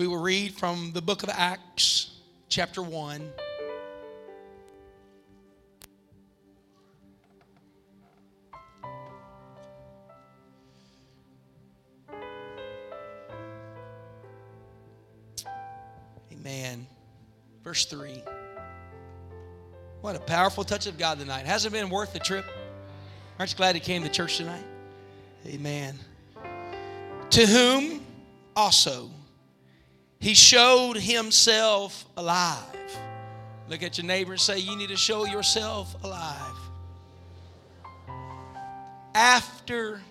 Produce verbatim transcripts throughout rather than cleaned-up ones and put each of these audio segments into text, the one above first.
We will read from the book of Acts, chapter one. Amen. Verse three. What a powerful touch of God tonight. Hasn't been worth the trip. Aren't you glad he came to church tonight? Amen. To whom also he showed himself alive. Look at your neighbor and say, you need to show yourself alive. After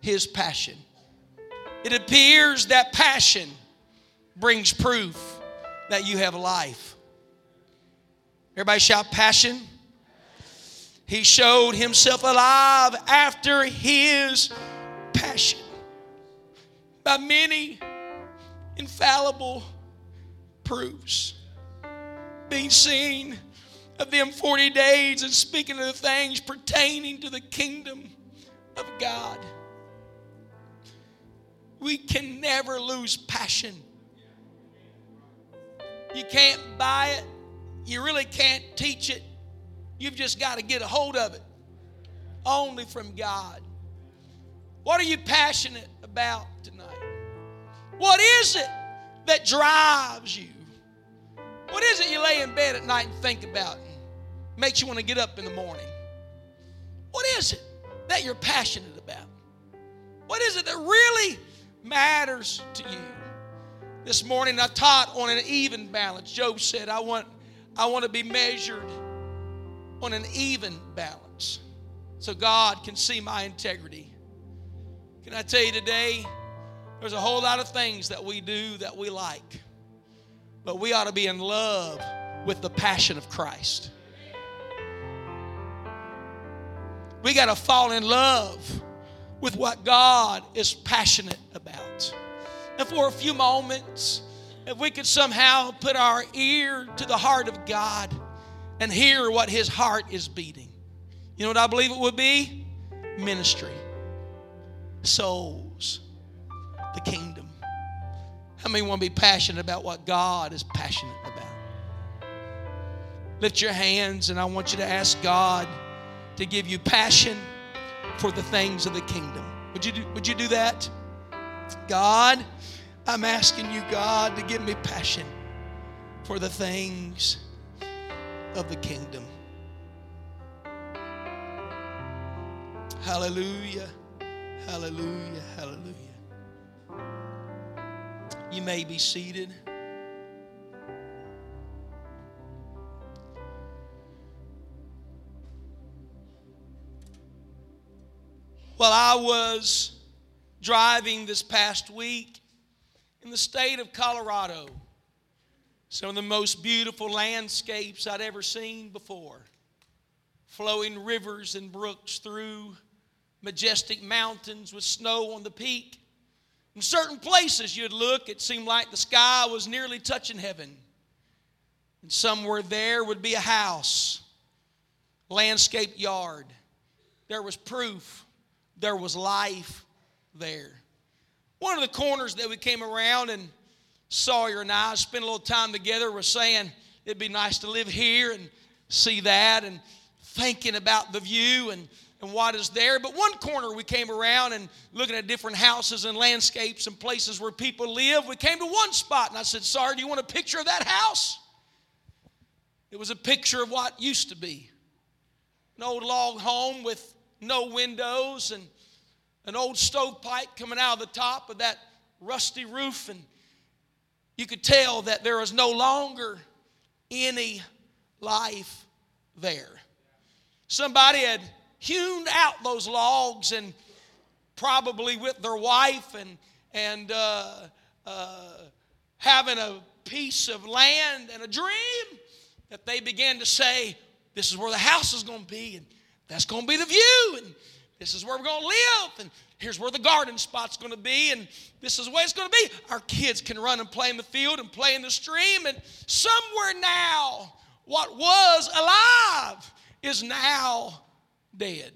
his passion. It appears that passion brings proof that you have life. Everybody shout passion. He showed himself alive after his passion. By many infallible proofs. Being seen of them forty days and speaking of the things pertaining to the kingdom of God. We can never lose passion. You can't buy it. You really can't teach it. You've just got to get a hold of it. Only from God. What are you passionate about tonight? What is it that drives you? What is it you lay in bed at night and think about and makes you want to get up in the morning? What is it that you're passionate about? What is it that really matters to you? This morning I taught on an even balance. Job said, I want, I want to be measured on an even balance so God can see my integrity. Can I tell you today, there's a whole lot of things that we do that we like, but we ought to be in love with the passion of Christ. We got to fall in love with what God is passionate about. And for a few moments, if we could somehow put our ear to the heart of God and hear what his heart is beating. You know what I believe it would be? Ministry. Souls. The kingdom. How many want to be passionate about what God is passionate about? Lift your hands and I want you to ask God to give you passion for the things of the kingdom. Would you do, would you do that? God, I'm asking you, God, to give me passion for the things of the kingdom. Hallelujah, hallelujah, hallelujah. You may be seated. While I was driving this past week in the state of Colorado, some of the most beautiful landscapes I'd ever seen before. Flowing rivers and brooks through majestic mountains with snow on the peak. In certain places you'd look, it seemed like the sky was nearly touching heaven. And somewhere there would be a house, landscape yard. There was proof, there was life there. One of the corners that we came around and Sawyer and I spent a little time together. We're saying it'd be nice to live here and see that and thinking about the view and, and what is there. But one corner we came around and looking at different houses and landscapes and places where people live. We came to one spot and I said, Sawyer, do you want a picture of that house? It was a picture of what used to be. An old log home with no windows and an old stovepipe coming out of the top of that rusty roof, and you could tell that there was no longer any life there. Somebody had hewn out those logs, and probably with their wife and, and uh, uh, having a piece of land and a dream that they began to say, this is where the house is going to be, and that's going to be the view, and this is where we're going to live, and here's where the garden spot's going to be, and this is the way it's going to be. Our kids can run and play in the field and play in the stream, and somewhere now, what was alive is now dead.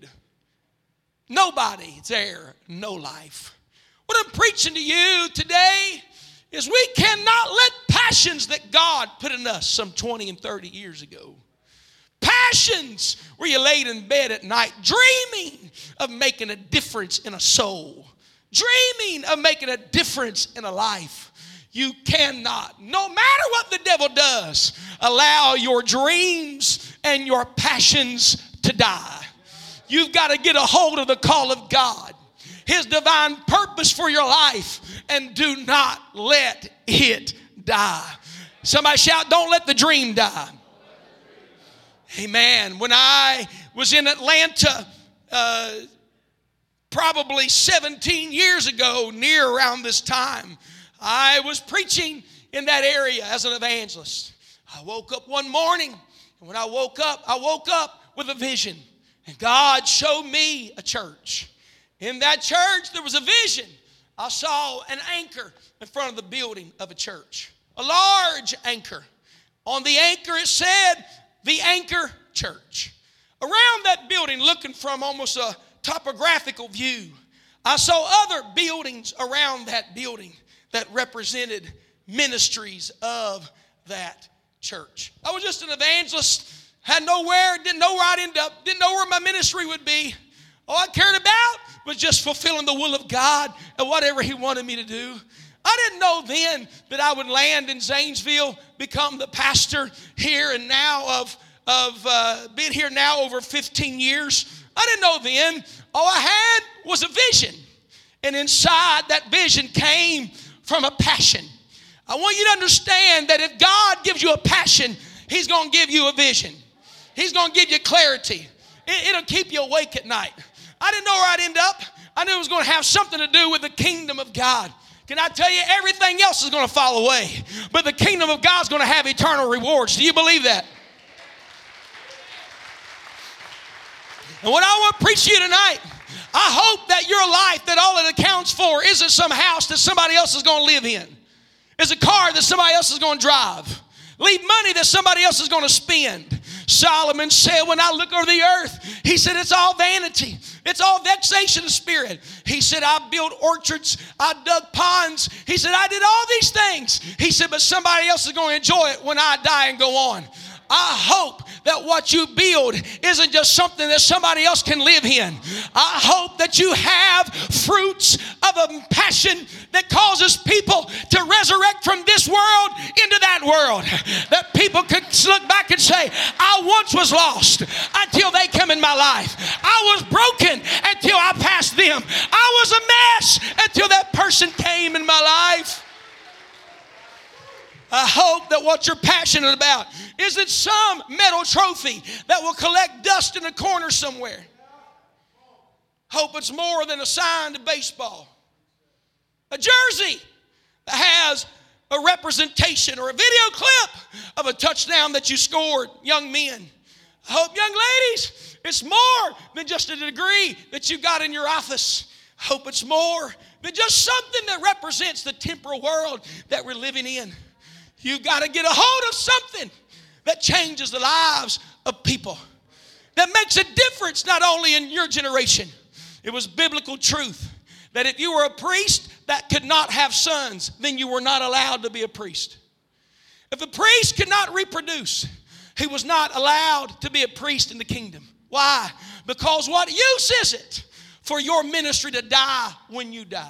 Nobody's there, no life. What I'm preaching to you today is we cannot let passions that God put in us some twenty and thirty years ago. Passions where you laid in bed at night dreaming of making a difference in a soul. Dreaming of making a difference in a life. You cannot, no matter what the devil does, allow your dreams and your passions to die. You've got to get a hold of the call of God, His divine purpose for your life, and do not let it die. Somebody shout, don't let the dream die. Amen. When I was in Atlanta, uh, probably seventeen years ago, near around this time, I was preaching in that area as an evangelist. I woke up one morning, and when I woke up, I woke up with a vision. And God showed me a church. In that church, there was a vision. I saw an anchor in front of the building of a church, a large anchor. On the anchor, it said, The Anchor Church. Around that building, looking from almost a topographical view, I saw other buildings around that building that represented ministries of that church. I was just an evangelist, had nowhere, didn't know where I'd end up, didn't know where my ministry would be. All I cared about was just fulfilling the will of God and whatever He wanted me to do. I didn't know then that I would land in Zanesville, become the pastor here and now of, of uh, been here now over fifteen years. I didn't know then. All I had was a vision. And inside that vision came from a passion. I want you to understand that if God gives you a passion, He's going to give you a vision. He's going to give you clarity. It, it'll keep you awake at night. I didn't know where I'd end up. I knew it was going to have something to do with the kingdom of God. Can I tell you, everything else is going to fall away, but the kingdom of God is going to have eternal rewards. Do you believe that? And what I want to preach to you tonight, I hope that your life, that all it accounts for, isn't some house that somebody else is going to live in. It's a car that somebody else is going to drive. Leave money that somebody else is going to spend. Solomon said, when I look over the earth, he said, it's all vanity. It's all vexation of spirit. He said, I built orchards. I dug ponds. He said, I did all these things. He said, but somebody else is going to enjoy it when I die and go on. I hope that what you build isn't just something that somebody else can live in. I hope that you have fruits of a passion that causes people to resurrect from this world into that world. That people could look back and say, I once was lost until they came in my life. I was broken until I passed them. I was a mess until that person came in my life. I hope that what you're passionate about isn't some metal trophy that will collect dust in a corner somewhere. Hope it's more than a sign to baseball. A jersey that has a representation or a video clip of a touchdown that you scored, young men. I hope, young ladies, it's more than just a degree that you got in your office. I hope it's more than just something that represents the temporal world that we're living in. You've got to get a hold of something that changes the lives of people, that makes a difference not only in your generation. It was biblical truth that if you were a priest that could not have sons, then you were not allowed to be a priest. If a priest could not reproduce, he was not allowed to be a priest in the kingdom. Why? Because what use is it for your ministry to die when you die?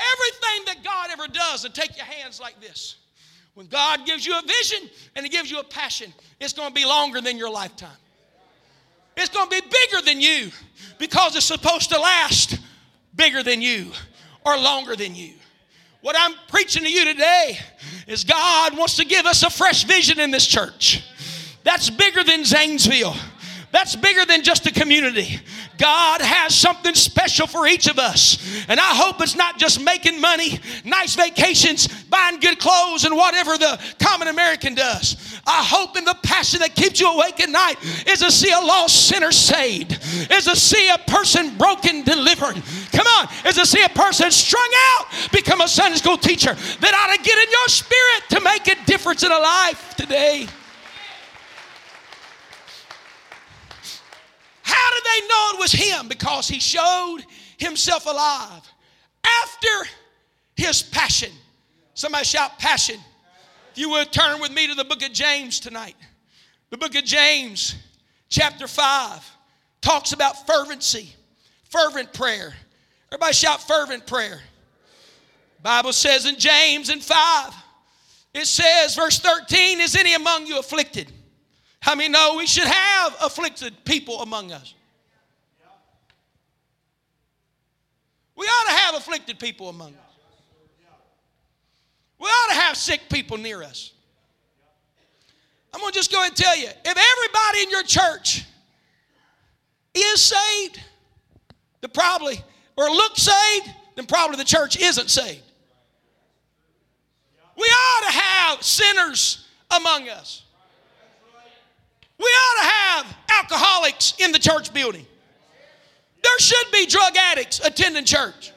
Everything that God ever does, and take your hands like this. When God gives you a vision and He gives you a passion, it's going to be longer than your lifetime. It's going to be bigger than you because it's supposed to last bigger than you or longer than you. What I'm preaching to you today is God wants to give us a fresh vision in this church. That's bigger than Zanesville. That's bigger than just a community. God has something special for each of us. And I hope it's not just making money, nice vacations, buying good clothes, and whatever the common American does. I hope in the passion that keeps you awake at night is to see a lost sinner saved, is to see a person broken delivered. Come on, is to see a person strung out become a Sunday school teacher. That ought to get in your spirit to make a difference in a life today. How did they know it was Him? Because He showed Himself alive after His passion Somebody shout passion. If you would, turn with me to the book of James tonight. The book of James, chapter five, talks about fervency, fervent prayer. Everybody shout fervent prayer. The Bible says in James in five, it says, verse thirteen, is any among you afflicted? How many know we should have afflicted people among us? We ought to have afflicted people among us. We ought to have sick people near us. I'm going to just go ahead and tell you, if everybody in your church is saved, then probably, or looks saved, then probably the church isn't saved. We ought to have sinners among us. We ought to have alcoholics in the church building. There should be drug addicts attending church.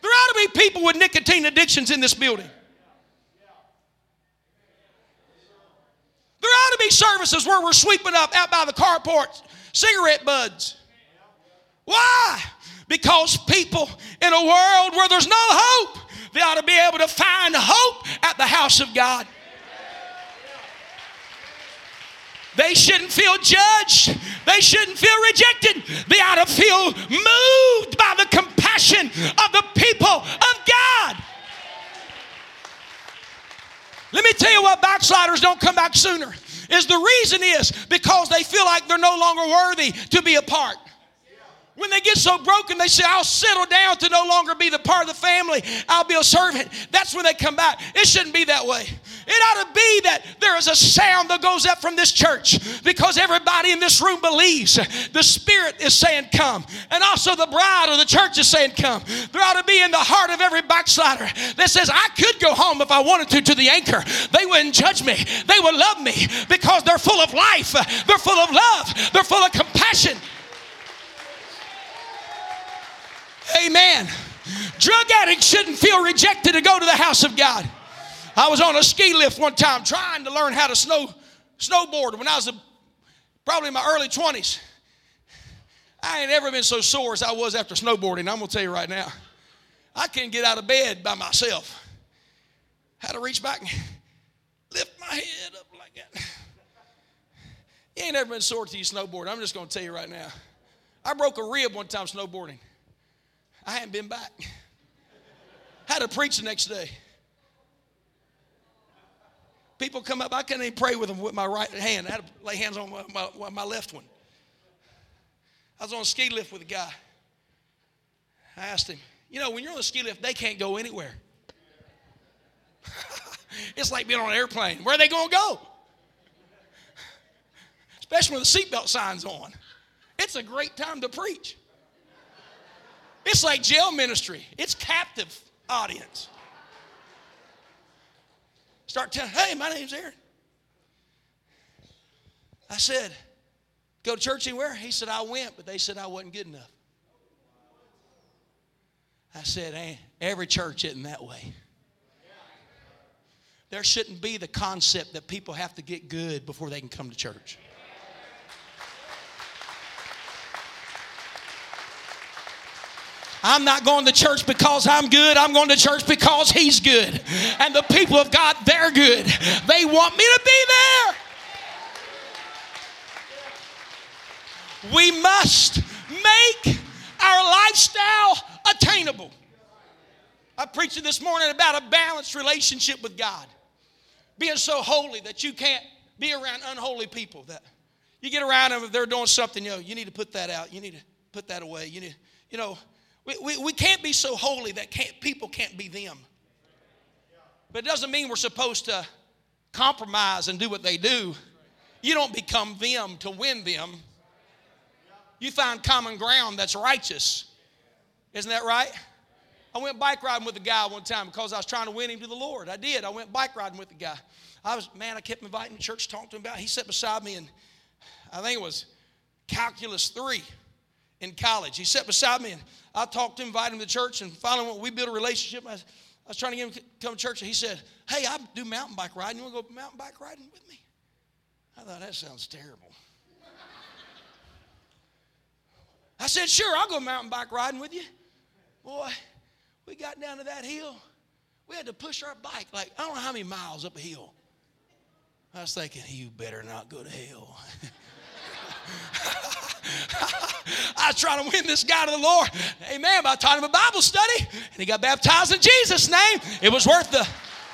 There ought to be people with nicotine addictions in this building. There ought to be services where we're sweeping up out by the carports, cigarette buds. Why? Because people in a world where there's no hope, they ought to be able to find hope at the house of God. They shouldn't feel judged. They shouldn't feel rejected. They ought to feel moved by the compassion of the people of God. Let me tell you why backsliders don't come back sooner. Is the reason is because they feel like they're no longer worthy to be a part. When they get so broken, they say, I'll settle down to no longer be the part of the family. I'll be a servant. That's when they come back. It shouldn't be that way. It ought to be that there is a sound that goes up from this church because everybody in this room believes the Spirit is saying come. And also the bride or the church is saying come. There ought to be in the heart of every backslider that says, I could go home if I wanted to to the anchor. They wouldn't judge me. They would love me because they're full of life. They're full of love. They're full of compassion. Amen. Drug addicts shouldn't feel rejected to go to the house of God. I was on a ski lift one time trying to learn how to snow snowboard when I was a, probably in my early twenties. I ain't ever been so sore as I was after snowboarding. I'm going to tell you right now. I couldn't get out of bed by myself. Had to reach back and lift my head up like that. You ain't ever been sore till you snowboard. I'm just going to tell you right now. I broke a rib one time snowboarding. I hadn't been back. Had to preach the next day. People come up. I couldn't even pray with them with my right hand. I had to lay hands on my, my, my left one. I was on a ski lift with a guy. I asked him, you know, when you're on a ski lift, they can't go anywhere. It's like being on an airplane. Where are they going to go? Especially with the seatbelt signs on. It's a great time to preach. It's like jail ministry. It's captive audience. Start telling, hey, my name's Aaron. I said, go to church anywhere? He said, I went, but they said I wasn't good enough. I said, hey, every church isn't that way. There shouldn't be the concept that people have to get good before they can come to church. I'm not going to church because I'm good. I'm going to church because he's good. And the people of God, they're good. They want me to be there. We must make our lifestyle attainable. I preached this morning about a balanced relationship with God. Being so holy that you can't be around unholy people. That you get around them if they're doing something, you know, you need to put that out. You need to put that away. You need, you know. We, we, we can't be so holy that can't, people can't be them. But it doesn't mean we're supposed to compromise and do what they do. You don't become them to win them. You find common ground that's righteous. Isn't that right? I went bike riding with a guy one time because I was trying to win him to the Lord. I did. I went bike riding with the guy. I was, man, I kept inviting him to church, talking to him about it. He sat beside me, and I think it was Calculus three. In college, he sat beside me, and I talked to him, invited him to church, and finally we built a relationship. I was, I was trying to get him to come to church, and he said, hey, I do mountain bike riding. You want to go mountain bike riding with me? I thought, that sounds terrible. I said, sure, I'll go mountain bike riding with you. Boy, we got down to that hill. We had to push our bike like I don't know how many miles up a hill. I was thinking, you better not go to hell. I was trying to win this guy to the Lord. Amen. I taught him a Bible study, and he got baptized in Jesus' name. It was worth the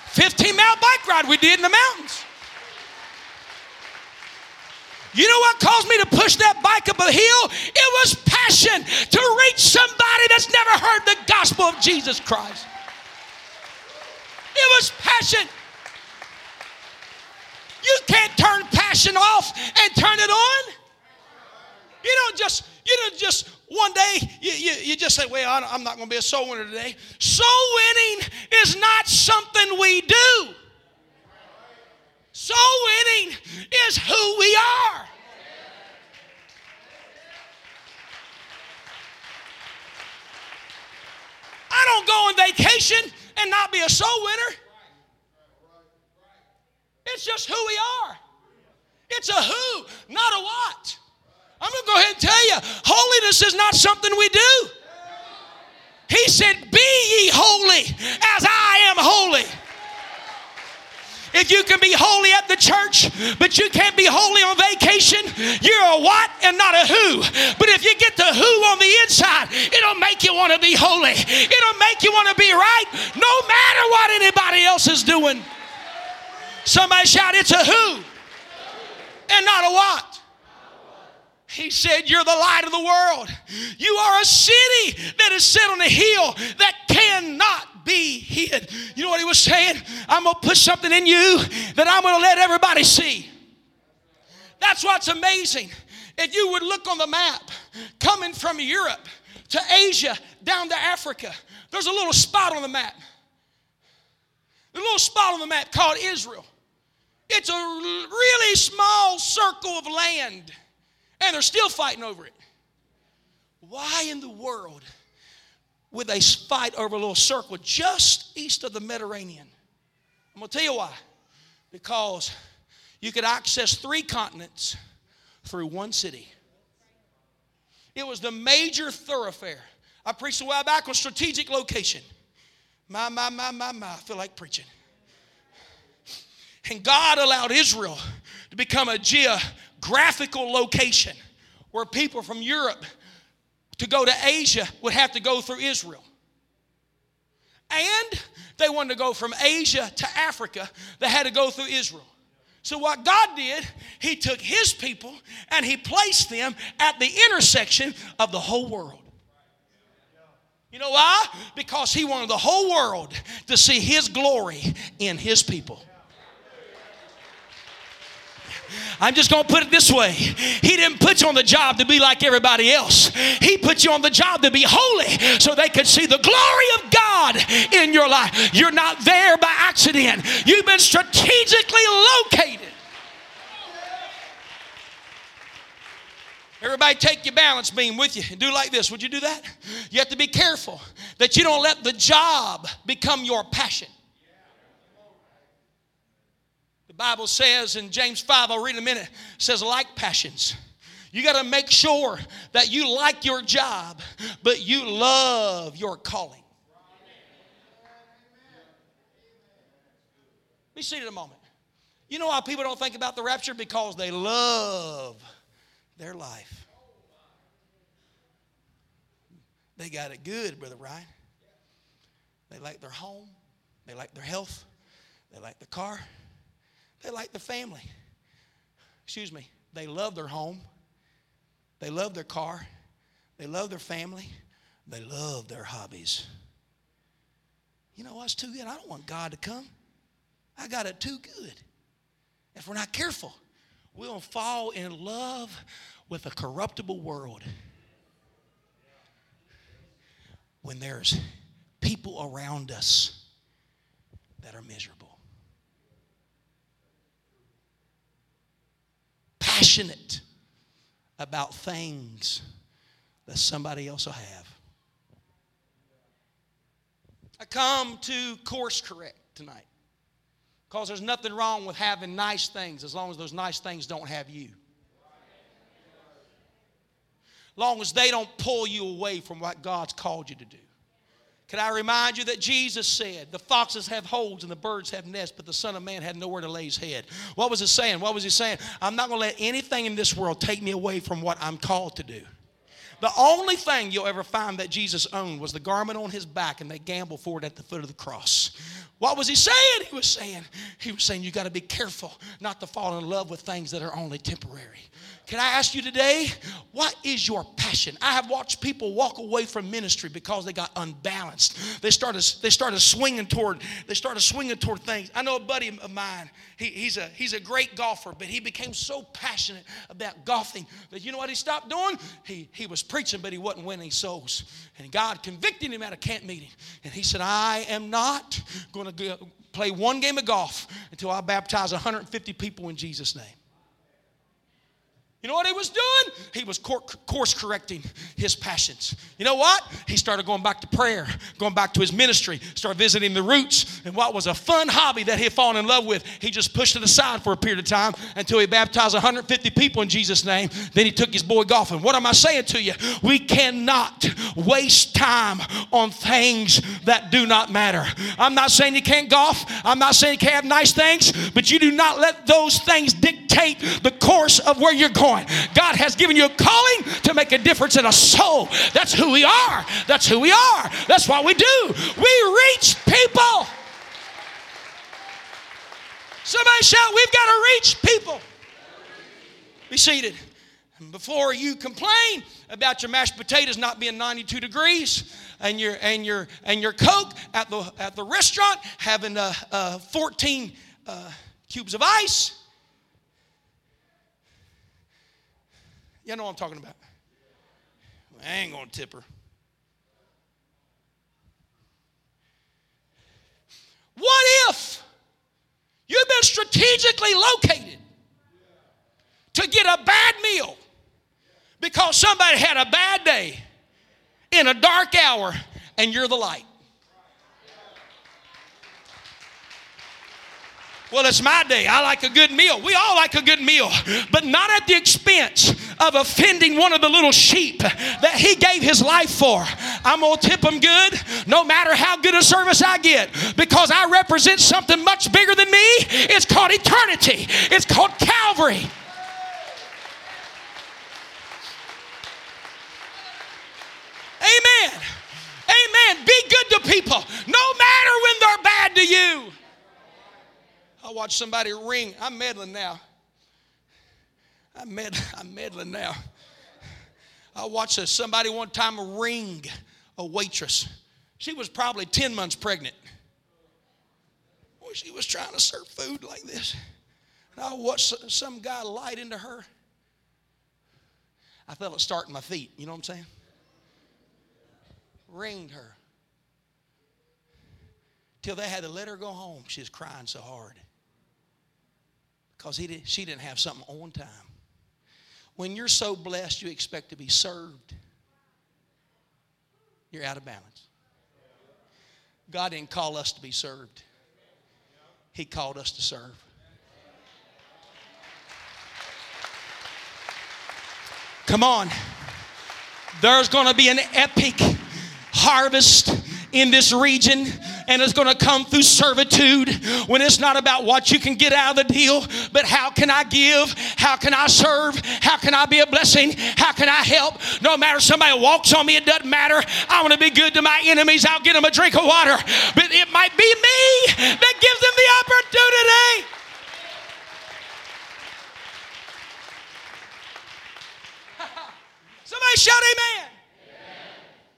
fifteen-mile bike ride we did in the mountains. You know what caused me to push that bike up a hill? It was passion to reach somebody that's never heard the gospel of Jesus Christ. It was passion. You can't turn passion off and turn it on. You don't just, you don't just one day, you, you, you just say, well, I'm not going to be a soul winner today. Soul winning is not something we do. Soul winning is who we are. I don't go on vacation and not be a soul winner. It's just who we are. It's a who, not a what. I'm going to go ahead and tell you, holiness is not something we do. He said, be ye holy as I am holy. If you can be holy at the church, but you can't be holy on vacation, you're a what and not a who. But if you get the who on the inside, it'll make you want to be holy. It'll make you want to be right no matter what anybody else is doing. Somebody shout, it's a who and not a what. He said, you're the light of the world. You are a city that is set on a hill that cannot be hid. You know what he was saying? I'm going to put something in you that I'm going to let everybody see. That's what's amazing. If you would look on the map, coming from Europe to Asia, down to Africa, there's a little spot on the map. A little spot on the map called Israel. It's a really small circle of land. And they're still fighting over it. Why in the world would they fight over a little circle just east of the Mediterranean? I'm going to tell you why. Because you could access three continents through one city. It was the major thoroughfare. I preached a while back on strategic location. My, my, my, my, my. I feel like preaching. And God allowed Israel to become a geographical location where people from Europe to go to Asia would have to go through Israel. And they wanted to go from Asia to Africa. They had to go through Israel. So what God did, he took his people and he placed them at the intersection of the whole world. You know why? Because he wanted the whole world to see his glory in his people. I'm just going to put it this way. He didn't put you on the job to be like everybody else. He put you on the job to be holy so they could see the glory of God in your life. You're not there by accident. You've been strategically located. Everybody take your balance beam with you and do like this. Would you do that? You have to be careful that you don't let the job become your passion. The Bible says in James five, I'll read in a minute, says like passions. You got to make sure that you like your job, but you love your calling. Be seated a moment. You know why people don't think about the rapture? Because they love their life. They got it good, Brother Ryan. They like their home. They like their health. They like their car. They like the family. Excuse me. They love their home. They love their car. They love their family. They love their hobbies. You know what's too good? I don't want God to come. I got it too good. If we're not careful, we'll fall in love with a corruptible world when there's people around us that are miserable. Passionate about things that somebody else will have. I come to course correct tonight because there's nothing wrong with having nice things as long as those nice things don't have you. As long as they don't pull you away from what God's called you to do. Can I remind you that Jesus said, the foxes have holes and the birds have nests, but the Son of Man had nowhere to lay his head. What was he saying? What was he saying? I'm not going to let anything in this world take me away from what I'm called to do. The only thing you'll ever find that Jesus owned was the garment on his back, and they gambled for it at the foot of the cross. What was he saying? He was saying, he was saying, you got to be careful not to fall in love with things that are only temporary. Can I ask you today, what is your passion? I have watched people walk away from ministry because they got unbalanced. They started, they started swinging toward, they started swinging toward things. I know a buddy of mine. He, he's a he's a great golfer, but he became so passionate about golfing that you know what he stopped doing? He he was preaching, but he wasn't winning souls. And God convicted him at a camp meeting, and he said, "I am not going to." Play one game of golf until I baptize one hundred fifty people in Jesus' name. You know what he was doing? He was course correcting his passions. You know what? He started going back to prayer, going back to his ministry, started visiting the roots. And what was a fun hobby that he had fallen in love with, he just pushed it aside for a period of time until he baptized one hundred fifty people in Jesus' name. Then he took his boy golfing. What am I saying to you? We cannot waste time on things that do not matter. I'm not saying you can't golf. I'm not saying you can't have nice things. But you do not let those things dictate the course of where you're going. God has given you a calling to make a difference in a soul. That's who we are. That's who we are. That's what we do. We reach people. Somebody shout, we've got to reach people. Be seated. Before you complain about your mashed potatoes not being ninety-two degrees and your and your and your Coke at the at the restaurant having uh, uh, fourteen uh, cubes of ice. You know what I'm talking about. Well, I ain't going to tip her. What if you've been strategically located to get a bad meal because somebody had a bad day in a dark hour and you're the light? Well, it's my day. I like a good meal. We all like a good meal, but not at the expense of offending one of the little sheep that he gave his life for. I'm going to tip them good no matter how good a service I get because I represent something much bigger than me. It's called eternity. It's called Calvary. Amen. Amen. Be good to people no matter when they're bad to you. I watched somebody ring. I'm meddling now. I'm, med- I'm meddling now. I watched a, somebody one time ring a waitress. She was probably ten months pregnant. Boy, she was trying to serve food like this. And I watched some guy light into her. I felt it start in my feet. You know what I'm saying? Ringed her. Till they had to let her go home. She was crying so hard. Because he did, she didn't have something on time. When you're so blessed you expect to be served, you're out of balance. God didn't call us to be served. He called us to serve. Come on. There's going to be an epic harvest in this region, and it's going to come through servitude, when it's not about what you can get out of the deal, but how can I give? How can I serve? How can I be a blessing? How can I help? No matter if somebody walks on me, it doesn't matter. I want to be good to my enemies. I'll get them a drink of water. But it might be me that gives them the opportunity. Somebody shout amen.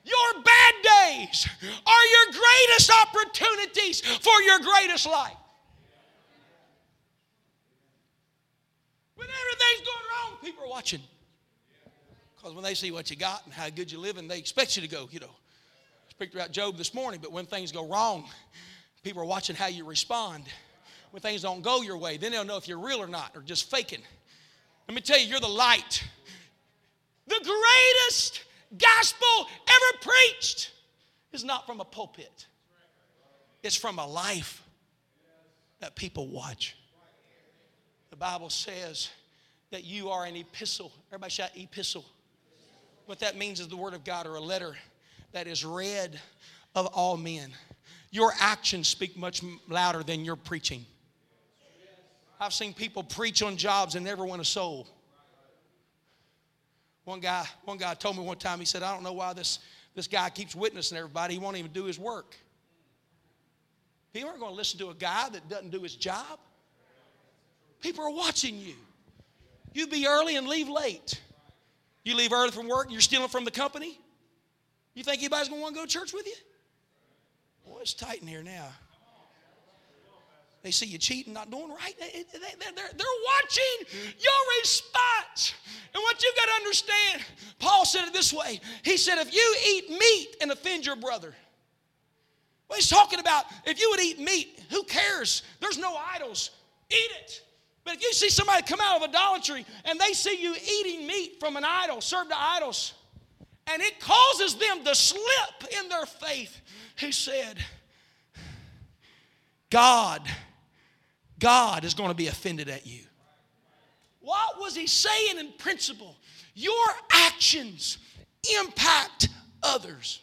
Your bad days are your greatest opportunities for your greatest life. When everything's going wrong, people are watching. Because when they see what you got and how good you're living, they expect you to go, you know. I speak about Job this morning, but when things go wrong, people are watching how you respond. When things don't go your way, then they'll know if you're real or not, or just faking. Let me tell you, you're the light. The greatest gospel ever preached is not from a pulpit. It's from a life that people watch. The Bible says that you are an epistle. Everybody shout epistle. What that means is the word of God, or a letter that is read of all men. Your actions speak much louder than your preaching. I've seen people preach on jobs and never win a soul. One guy, one guy told me one time, he said, I don't know why this, this guy keeps witnessing everybody. He won't even do his work. People aren't going to listen to a guy that doesn't do his job. People are watching you. You be early and leave late. You leave early from work and you're stealing from the company. You think anybody's going to want to go to church with you? Boy, it's tight in here now. They see you cheating, not doing right. They, they, they're, they're watching your response. And what you've got to understand, Paul said it this way. He said, if you eat meat and offend your brother. Well, he's talking about if you would eat meat, who cares? There's no idols. Eat it. But if you see somebody come out of idolatry and they see you eating meat from an idol, served to idols, and it causes them to slip in their faith, he said, God God is going to be offended at you. What was he saying in principle? Your actions impact others.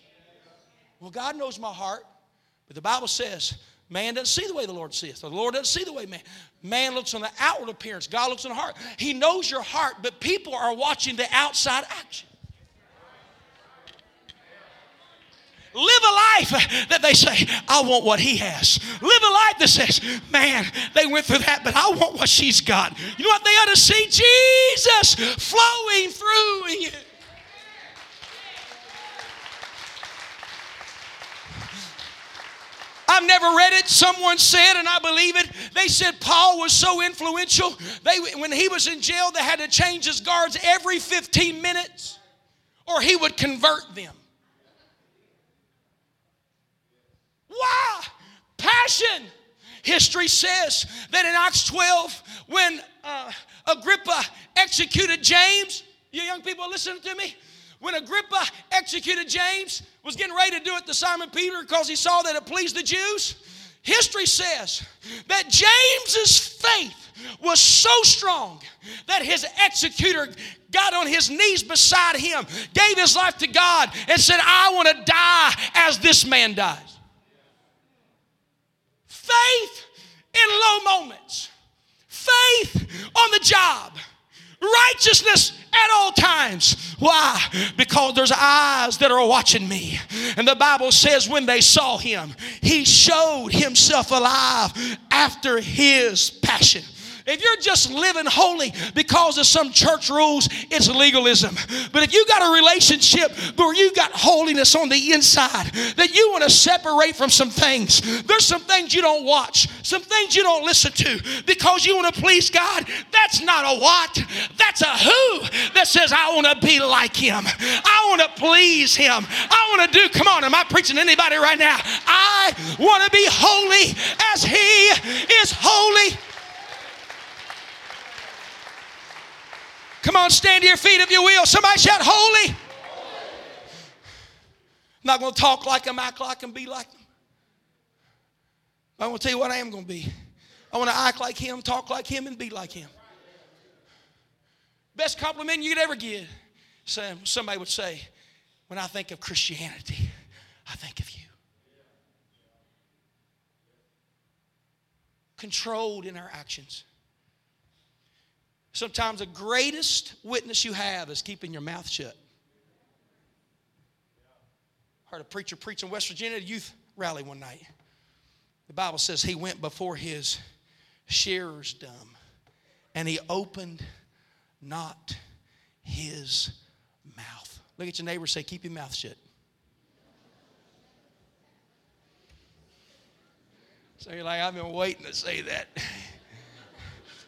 Well, God knows my heart, but the Bible says man doesn't see the way the Lord seeth, or the Lord doesn't see the way man. Man looks on the outward appearance. God looks on the heart. He knows your heart, but people are watching the outside action. Live a life that they say, I want what he has. Live a life that says, man, they went through that, but I want what she's got. You know what? They ought to see Jesus flowing through you. I've never read it. Someone said, and I believe it, they said Paul was so influential. They, when he was in jail, they had to change his guards every fifteen minutes or he would convert them. Why? Passion. History says that in Acts twelve, when uh, Agrippa executed James, you young people listening to me? When Agrippa executed James, was getting ready to do it to Simon Peter because he saw that it pleased the Jews. History says that James's faith was so strong that his executor got on his knees beside him, gave his life to God, and said, I want to die as this man dies. Faith in low moments. Faith on the job. Righteousness at all times. Why? Because there's eyes that are watching me. And the Bible says when they saw him, he showed himself alive after his passion. If you're just living holy because of some church rules, it's legalism. But if you got a relationship where you got holiness on the inside, that you want to separate from some things, there's some things you don't watch, some things you don't listen to because you want to please God, that's not a what, that's a who that says, I want to be like him. I want to please him. I want to do, come on, am I preaching to anybody right now? I want to be holy as he is holy. Come on, stand to your feet if you will. Somebody shout, holy. Holy. I'm not going to talk like them, act like them, be like them. But I'm going to tell you what I am going to be. I want to act like him, talk like him, and be like him. Best compliment you could ever give. Somebody would say, when I think of Christianity, I think of you. Controlled in our actions. Sometimes the greatest witness you have is keeping your mouth shut. I heard a preacher preach in West Virginia at a youth rally one night. The Bible says he went before his shearers dumb, and he opened not his mouth. Look at your neighbor and say, keep your mouth shut. So you're like, I've been waiting to say that.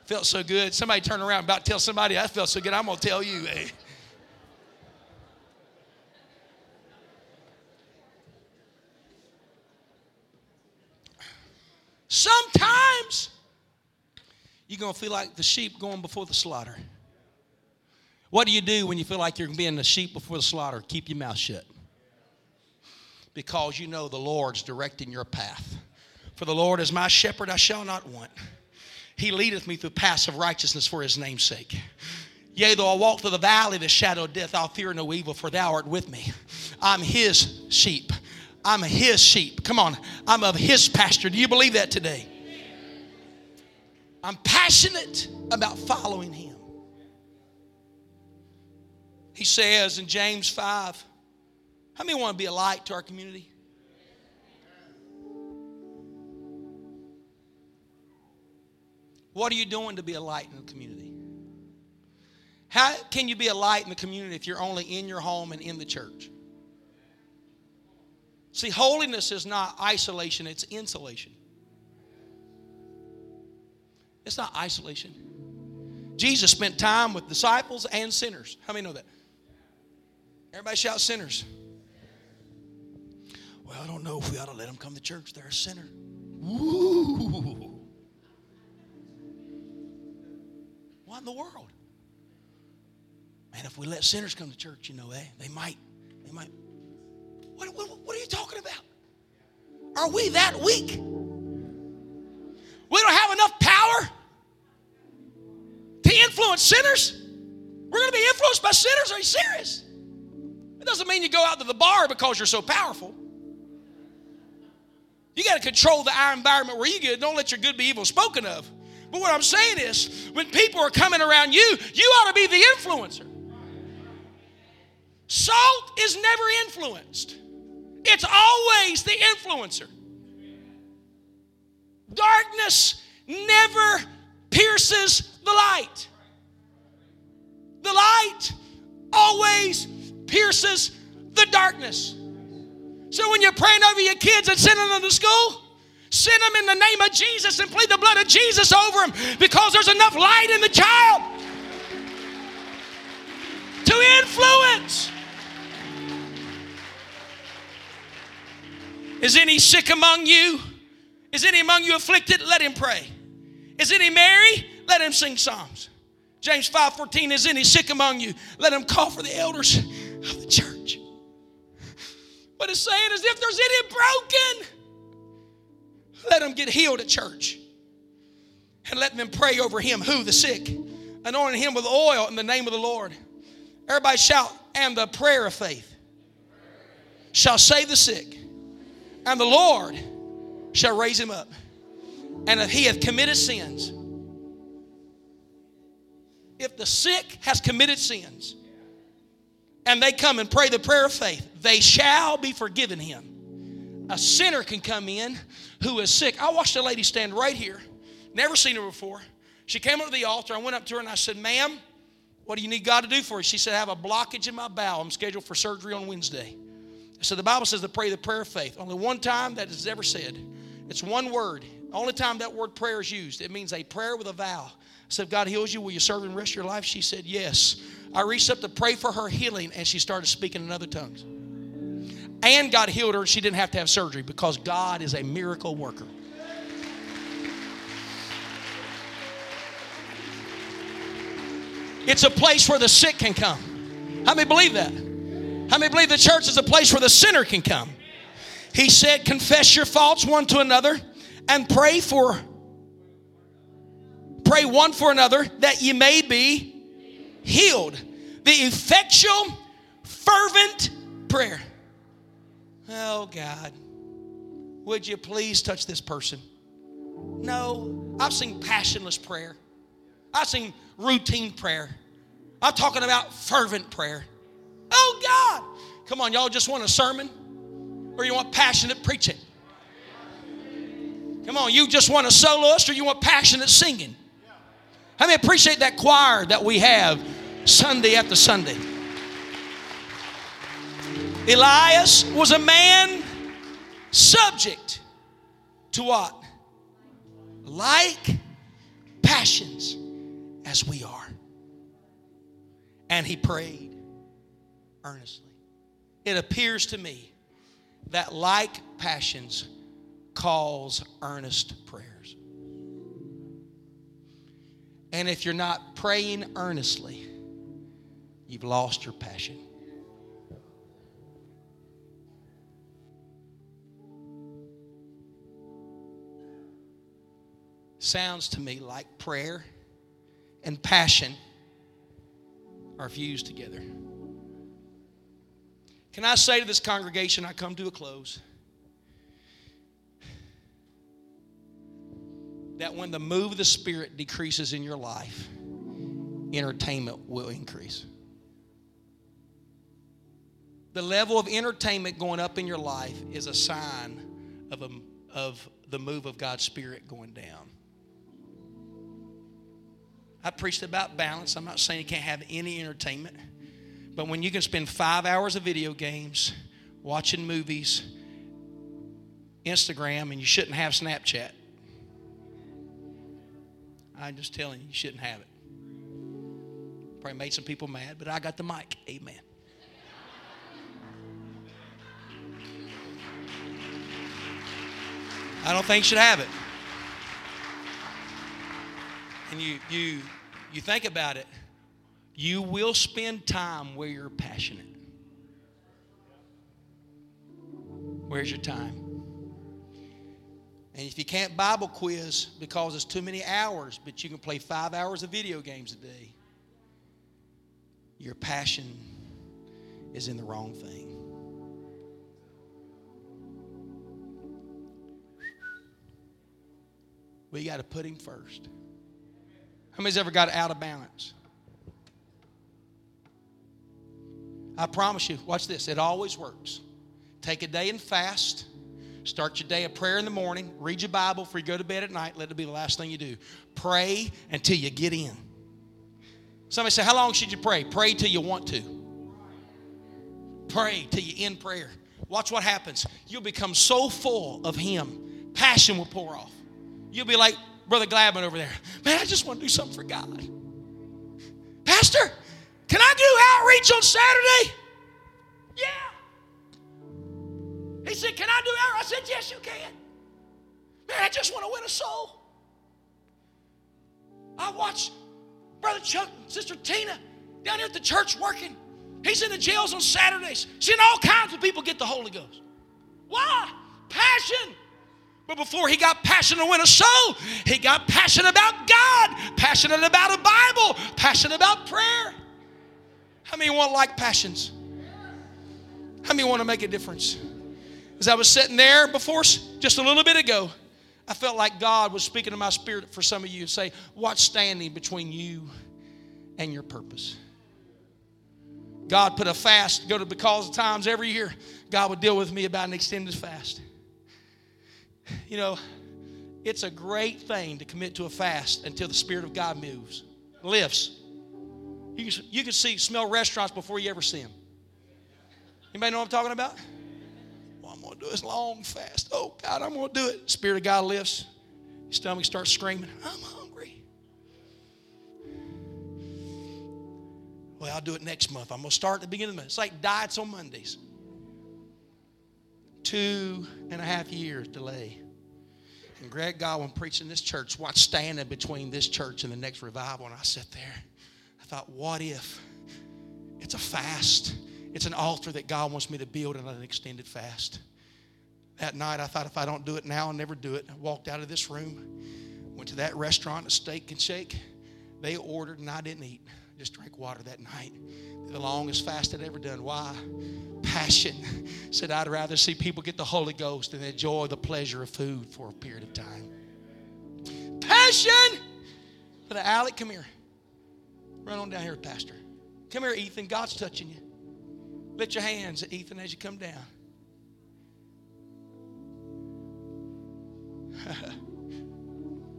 Felt so good. Somebody turn around and about to tell somebody, I felt so good. I'm going to tell you. Eh? Sometimes you're going to feel like the sheep going before the slaughter. What do you do when you feel like you're being the sheep before the slaughter? Keep your mouth shut. Because you know the Lord's directing your path. For the Lord is my shepherd, I shall not want. He leadeth me through paths of righteousness for his name's sake. Yea, though I walk through the valley of the shadow of death, I'll fear no evil, for thou art with me. I'm his sheep. I'm his sheep. Come on. I'm of his pasture. Do you believe that today? I'm passionate about following him. He says in James five, how many want to be a light to our community? What are you doing to be a light in the community? How can you be a light in the community if you're only in your home and in the church? See, holiness is not isolation, it's insulation. It's not isolation. Jesus spent time with disciples and sinners. How many know that? Everybody shout sinners. Well, I don't know if we ought to let them come to church. They're a sinner. Woo! What in the world? Man, if we let sinners come to church, you know, they, they might, they might. What, what, what are you talking about? Are we that weak? We don't have enough power to influence sinners. We're going to be influenced by sinners. Are you serious? It doesn't mean you go out to the bar because you're so powerful. You got to control the environment where you get. Don't let your good be evil spoken of. But what I'm saying is, when people are coming around you, you ought to be the influencer. Salt is never influenced. It's always the influencer. Darkness never pierces the light. The light always pierces the darkness. So when you're praying over your kids and sending them to school, send them in the name of Jesus and plead the blood of Jesus over them, because there's enough light in the child to influence. Is any sick among you? Is any among you afflicted? Let him pray. Is any merry? Let him sing psalms. James five fourteen, is any sick among you? Let him call for the elders of the church. What it's saying is, if there's any broken, let him get healed at church. And let them pray over him, who? The sick. Anointing him with oil in the name of the Lord. Everybody shout, and the prayer of faith shall save the sick, and the Lord shall raise him up. And if he hath committed sins, if the sick has committed sins, and they come and pray the prayer of faith, they shall be forgiven him. A sinner can come in who is sick. I watched a lady stand right here, never seen her before. She came up to the altar. I went up to her and I said, ma'am, what do you need God to do for you? She said, I have a blockage in my bowel. I'm scheduled for surgery on Wednesday. So the Bible says to pray the prayer of faith. Only one time that is ever said. It's one word. Only time that word prayer is used. It means a prayer with a vow. I said, if God heals you, will you serve and rest your life? She said, yes. I reached up to pray for her healing, and she started speaking in other tongues. And God healed her, and she didn't have to have surgery, because God is a miracle worker. It's a place where the sick can come. How many believe that? How many believe the church is a place where the sinner can come? He said, confess your faults one to another and pray for, pray one for another that ye may be healed. The effectual, fervent prayer. Oh, God, would you please touch this person? No, I've seen passionless prayer. I've seen routine prayer. I'm talking about fervent prayer. Oh, God. Come on, y'all just want a sermon? Or you want passionate preaching? Come on, you just want a soloist, or you want passionate singing? How many appreciate that choir that we have Sunday after Sunday? Elias was a man subject to what? Like passions as we are. And he prayed earnestly. It appears to me that like passions calls earnest prayers. And if you're not praying earnestly, you've lost your passion. Sounds to me like prayer and passion are fused together. Can I say to this congregation, I come to a close, that when the move of the Spirit decreases in your life, entertainment will increase. The level of entertainment going up in your life is a sign of, a, of the move of God's Spirit going down. I preached about balance. I'm not saying you can't have any entertainment. But when you can spend five hours of video games, watching movies, Instagram, and you shouldn't have Snapchat. I'm just telling you, you shouldn't have it. Probably made some people mad, but I got the mic. Amen. I don't think you should have it. And you you you think about it, you will spend time where you're passionate. Where's your time? And if you can't Bible quiz because it's too many hours, but you can play five hours of video games a day, your passion is in the wrong thing. We got to put him first. How many's ever got out of balance? I promise you, watch this, it always works. Take a day and fast. Start your day of prayer in the morning. Read your Bible before you go to bed at night. Let it be the last thing you do. Pray until you get in. Somebody say, how long should you pray? Pray till you want to. Pray till you end prayer. Watch what happens. You'll become so full of him. Passion will pour off. You'll be like Brother Gladman over there. Man, I just want to do something for God. Pastor, can I do outreach on Saturday? Yeah. He said, can I do outreach? I said, yes, you can. Man, I just want to win a soul. I watched Brother Chuck and Sister Tina down here at the church working. He's in the jails on Saturdays, seeing all kinds of people get the Holy Ghost. Why? Passion. But before he got passionate to win a soul, he got passionate about God, passionate about a Bible, passionate about prayer. How many want to like passions? How many want to make a difference? As I was sitting there before, just a little bit ago, I felt like God was speaking to my spirit for some of you and say, what's standing between you and your purpose? God put a fast, go to because of times every year, God would deal with me about an extended fast. You know, it's a great thing to commit to a fast until the Spirit of God moves, lifts. You can, you can see, smell restaurants before you ever see them. Anybody know what I'm talking about? Well, I'm going to do this long fast. Oh, God, I'm going to do it. Spirit of God lifts. Your stomach starts screaming, I'm hungry. Well, I'll do it next month. I'm going to start at the beginning of the month. It's like diets on Mondays. Two and a half years delay. And Greg Godwin preached in this church, what's standing between this church and the next revival? And I sat there. I thought, what if it's a fast? It's an altar that God wants me to build in an extended fast. That night, I thought, if I don't do it now, I'll never do it. I walked out of this room, went to that restaurant, a Steak and Shake. They ordered, and I didn't eat. Just drank water that night. The longest fast I'd ever done. Why? Passion. Said I'd rather see people get the Holy Ghost than enjoy the pleasure of food for a period of time. Passion. But Alec, come here. Run on down here, Pastor. Come here, Ethan. God's touching you. Lift your hands, Ethan, as you come down.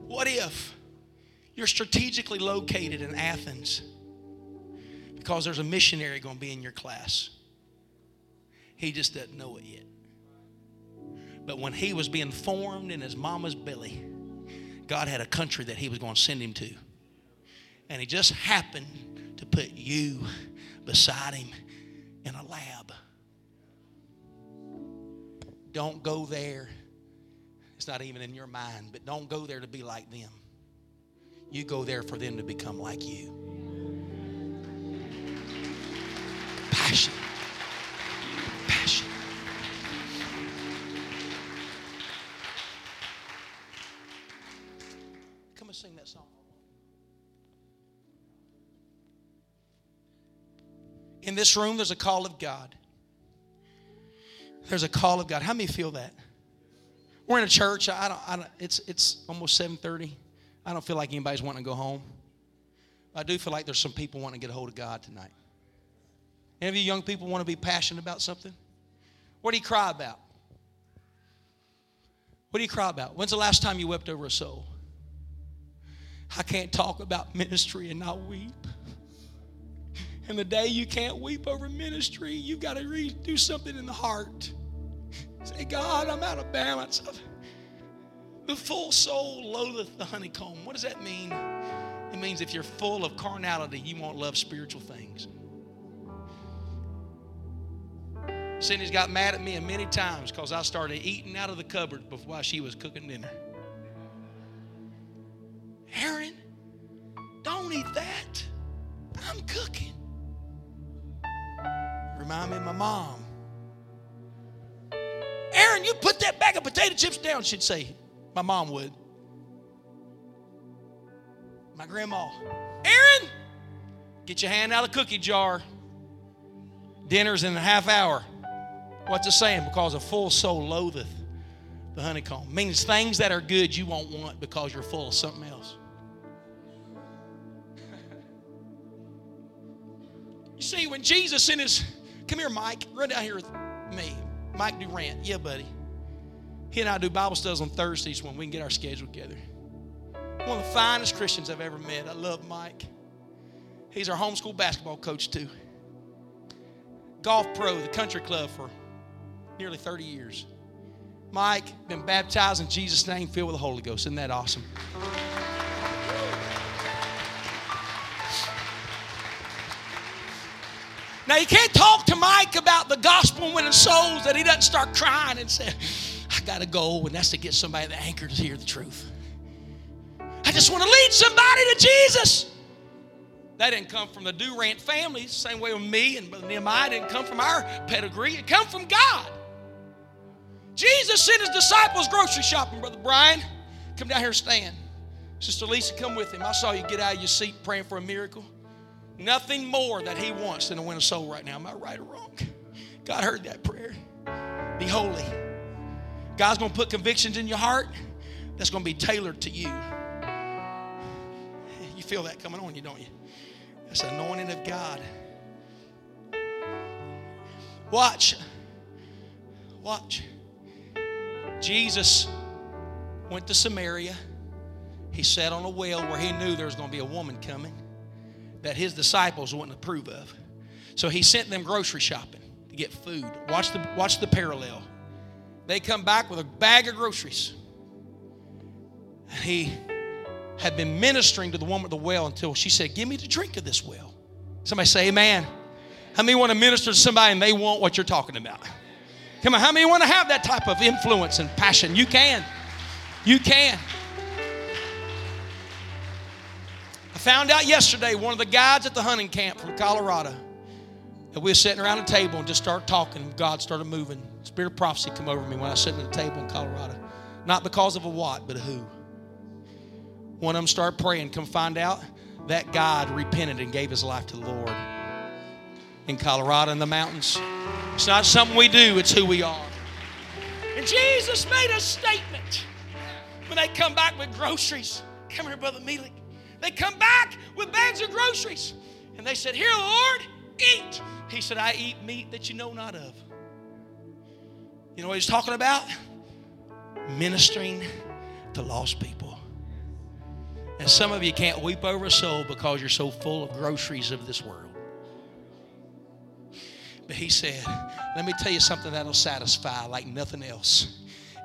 What if you're strategically located in Athens because there's a missionary going to be in your class? He just doesn't know it yet. But when he was being formed in his mama's belly, God had a country that he was going to send him to. And he just happened to put you beside him in a lab. Don't go there. It's not even in your mind, but don't go there to be like them. You go there for them to become like you. Passion. Passion. Come and sing that song. In this room, there's a call of God. There's a call of God. How many feel that? We're in a church. I don't. I don't it's it's almost seven thirty. I don't feel like anybody's wanting to go home. I do feel like there's some people wanting to get a hold of God tonight. Any of you young people want to be passionate about something? What do you cry about? What do you cry about? When's the last time you wept over a soul? I can't talk about ministry and not weep. And the day you can't weep over ministry, you've got to re- do something in the heart. Say, God, I'm out of balance. The full soul loatheth the honeycomb. What does that mean? It means if you're full of carnality, you won't love spiritual things. Cindy's got mad at me many times because I started eating out of the cupboard before she was cooking dinner. Aaron, don't eat that. I'm cooking. Remind me of my mom. Aaron, you put that bag of potato chips down, she'd say. My mom would. My grandma. Aaron, get your hand out of the cookie jar. Dinner's in a half hour. What's it saying? Because a full soul loatheth the honeycomb. Means things that are good you won't want because you're full of something else. You see, when Jesus in his, come here, Mike, run down here with me. Mike Durant, yeah, buddy. He and I do Bible studies on Thursdays when we can get our schedule together. One of the finest Christians I've ever met. I love Mike. He's our homeschool basketball coach, too. Golf pro, the country club for nearly thirty years. Mike, been baptized in Jesus' name, filled with the Holy Ghost. Isn't that awesome? Now, you can't talk to Mike about the gospel and winning souls that he doesn't start crying and say, I got a goal, and that's to get somebody that anchor to hear the truth. I just want to lead somebody to Jesus. That didn't come from the Durant family, same way with me and Brother Nehemiah. It didn't come from our pedigree. It come from God. Jesus sent his disciples grocery shopping. Brother Brian, come down here and stand. Sister Lisa, come with him. I saw you get out of your seat praying for a miracle. Nothing more that he wants than to win a soul right now. Am I right or wrong? God heard that prayer. Be holy. God's going to put convictions in your heart that's going to be tailored to you. You feel that coming on you, don't you? That's the anointing of God. Watch. Watch. Jesus went to Samaria. He sat on a well where he knew there was going to be a woman coming that his disciples wouldn't approve of. So he sent them grocery shopping to get food. Watch the, watch the parallel. They come back with a bag of groceries. He had been ministering to the woman at the well until she said, give me the drink of this well. Somebody say amen. How many want to minister to somebody and they want what you're talking about? Come on, how many want to have that type of influence and passion? You can. You can. I found out yesterday, one of the guides at the hunting camp from Colorado, that we were sitting around a table and just started talking. God started moving. Spirit of prophecy came over me when I was sitting at a table in Colorado. Not because of a what, but a who. One of them started praying. Come find out, that guide repented and gave his life to the Lord in Colorado in the mountains. It's not something we do. It's who we are. And Jesus made a statement when they come back with groceries. Come here, Brother Mealy. They come back with bags of groceries. And they said, here, Lord, eat. He said, I eat meat that you know not of. You know what he's talking about? Ministering to lost people. And some of you can't weep over a soul because you're so full of groceries of this world. But he said, let me tell you something that'll satisfy like nothing else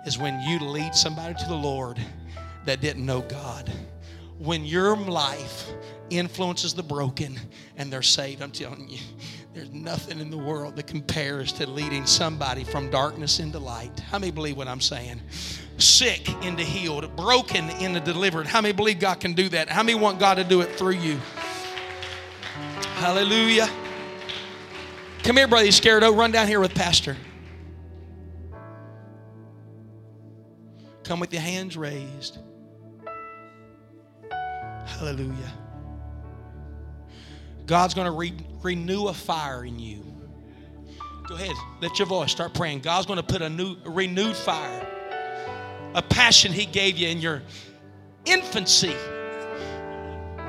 is when you lead somebody to the Lord that didn't know God. When your life influences the broken and they're saved, I'm telling you, there's nothing in the world that compares to leading somebody from darkness into light. How many believe what I'm saying? Sick into healed, broken into delivered. How many believe God can do that? How many want God to do it through you? Hallelujah. Come here, Brother Scardo. Run down here with Pastor. Come with your hands raised. Hallelujah. God's going to re- renew a fire in you. Go ahead. Lift your voice. Start praying. God's going to put a new, a renewed fire. a passion he gave you in your infancy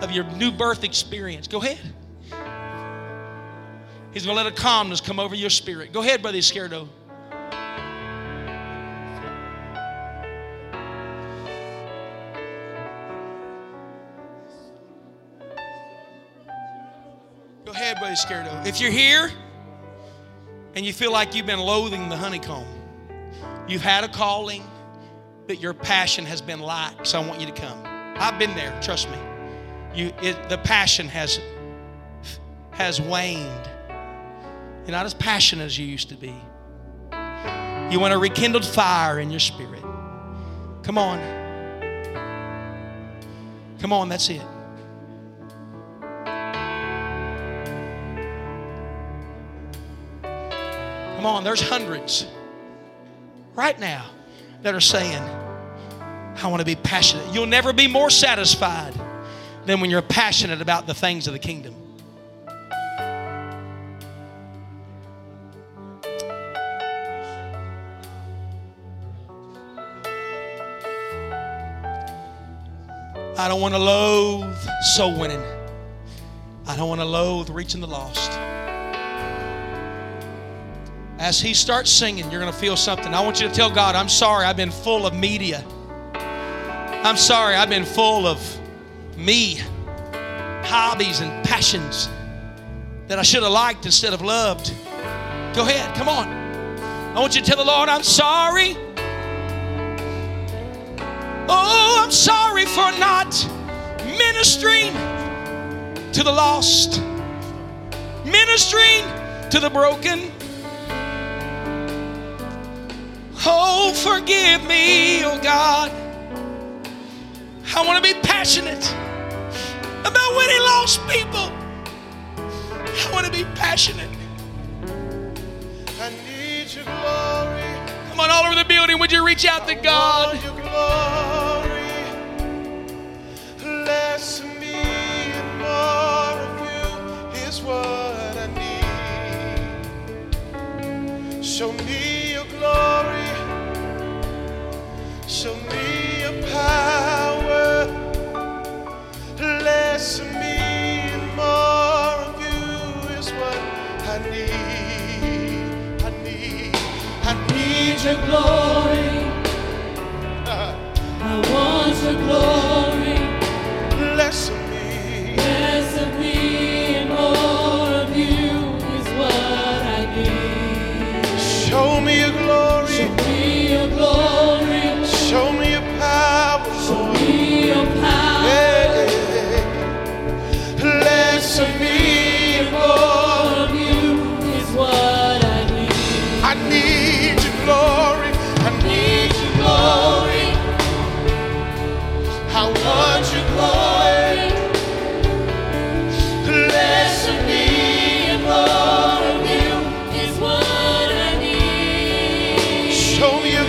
of your new birth experience. Go ahead. He's going to let a calmness come over your spirit. Go ahead, Brother Esquerdo. Go ahead, Brother Esquerdo. If you're here and you feel like you've been loathing the honeycomb, you've had a calling, but your passion has been light, so I want you to come. I've been there, trust me. You, it, the passion has has waned. You're not as passionate as you used to be. You want a rekindled fire in your spirit. Come on. Come on, that's it. Come on, there's hundreds right now that are saying, I want to be passionate. You'll never be more satisfied than when you're passionate about the things of the kingdom. I don't want to loathe soul winning. I don't want to loathe reaching the lost. As he starts singing, you're going to feel something. I want you to tell God, I'm sorry I've been full of media. I'm sorry I've been full of me, hobbies and passions that I should have liked instead of loved. Go ahead, come on. I want you to tell the Lord, I'm sorry. Oh, I'm sorry for not ministering to the lost, ministering to the broken. Oh, forgive me, oh God. I want to be passionate about winning lost people. I want to be passionate. I need your glory. Come on, all over the building, would you reach out to God? I want your glory. Less of me and more of you is what I need. Show me your glory. Show me your power, less of me and more of you is what I need, I need, I need your glory, I want your glory, less of me, less of me and more of you is what I need, show me your glory, show me your glory. Show me your power, show me your power. Yeah, yeah, yeah. Less of me and more of you is what I need. I need your glory. I need your glory. I want your glory. Less of me and more of you is what I need. Show me.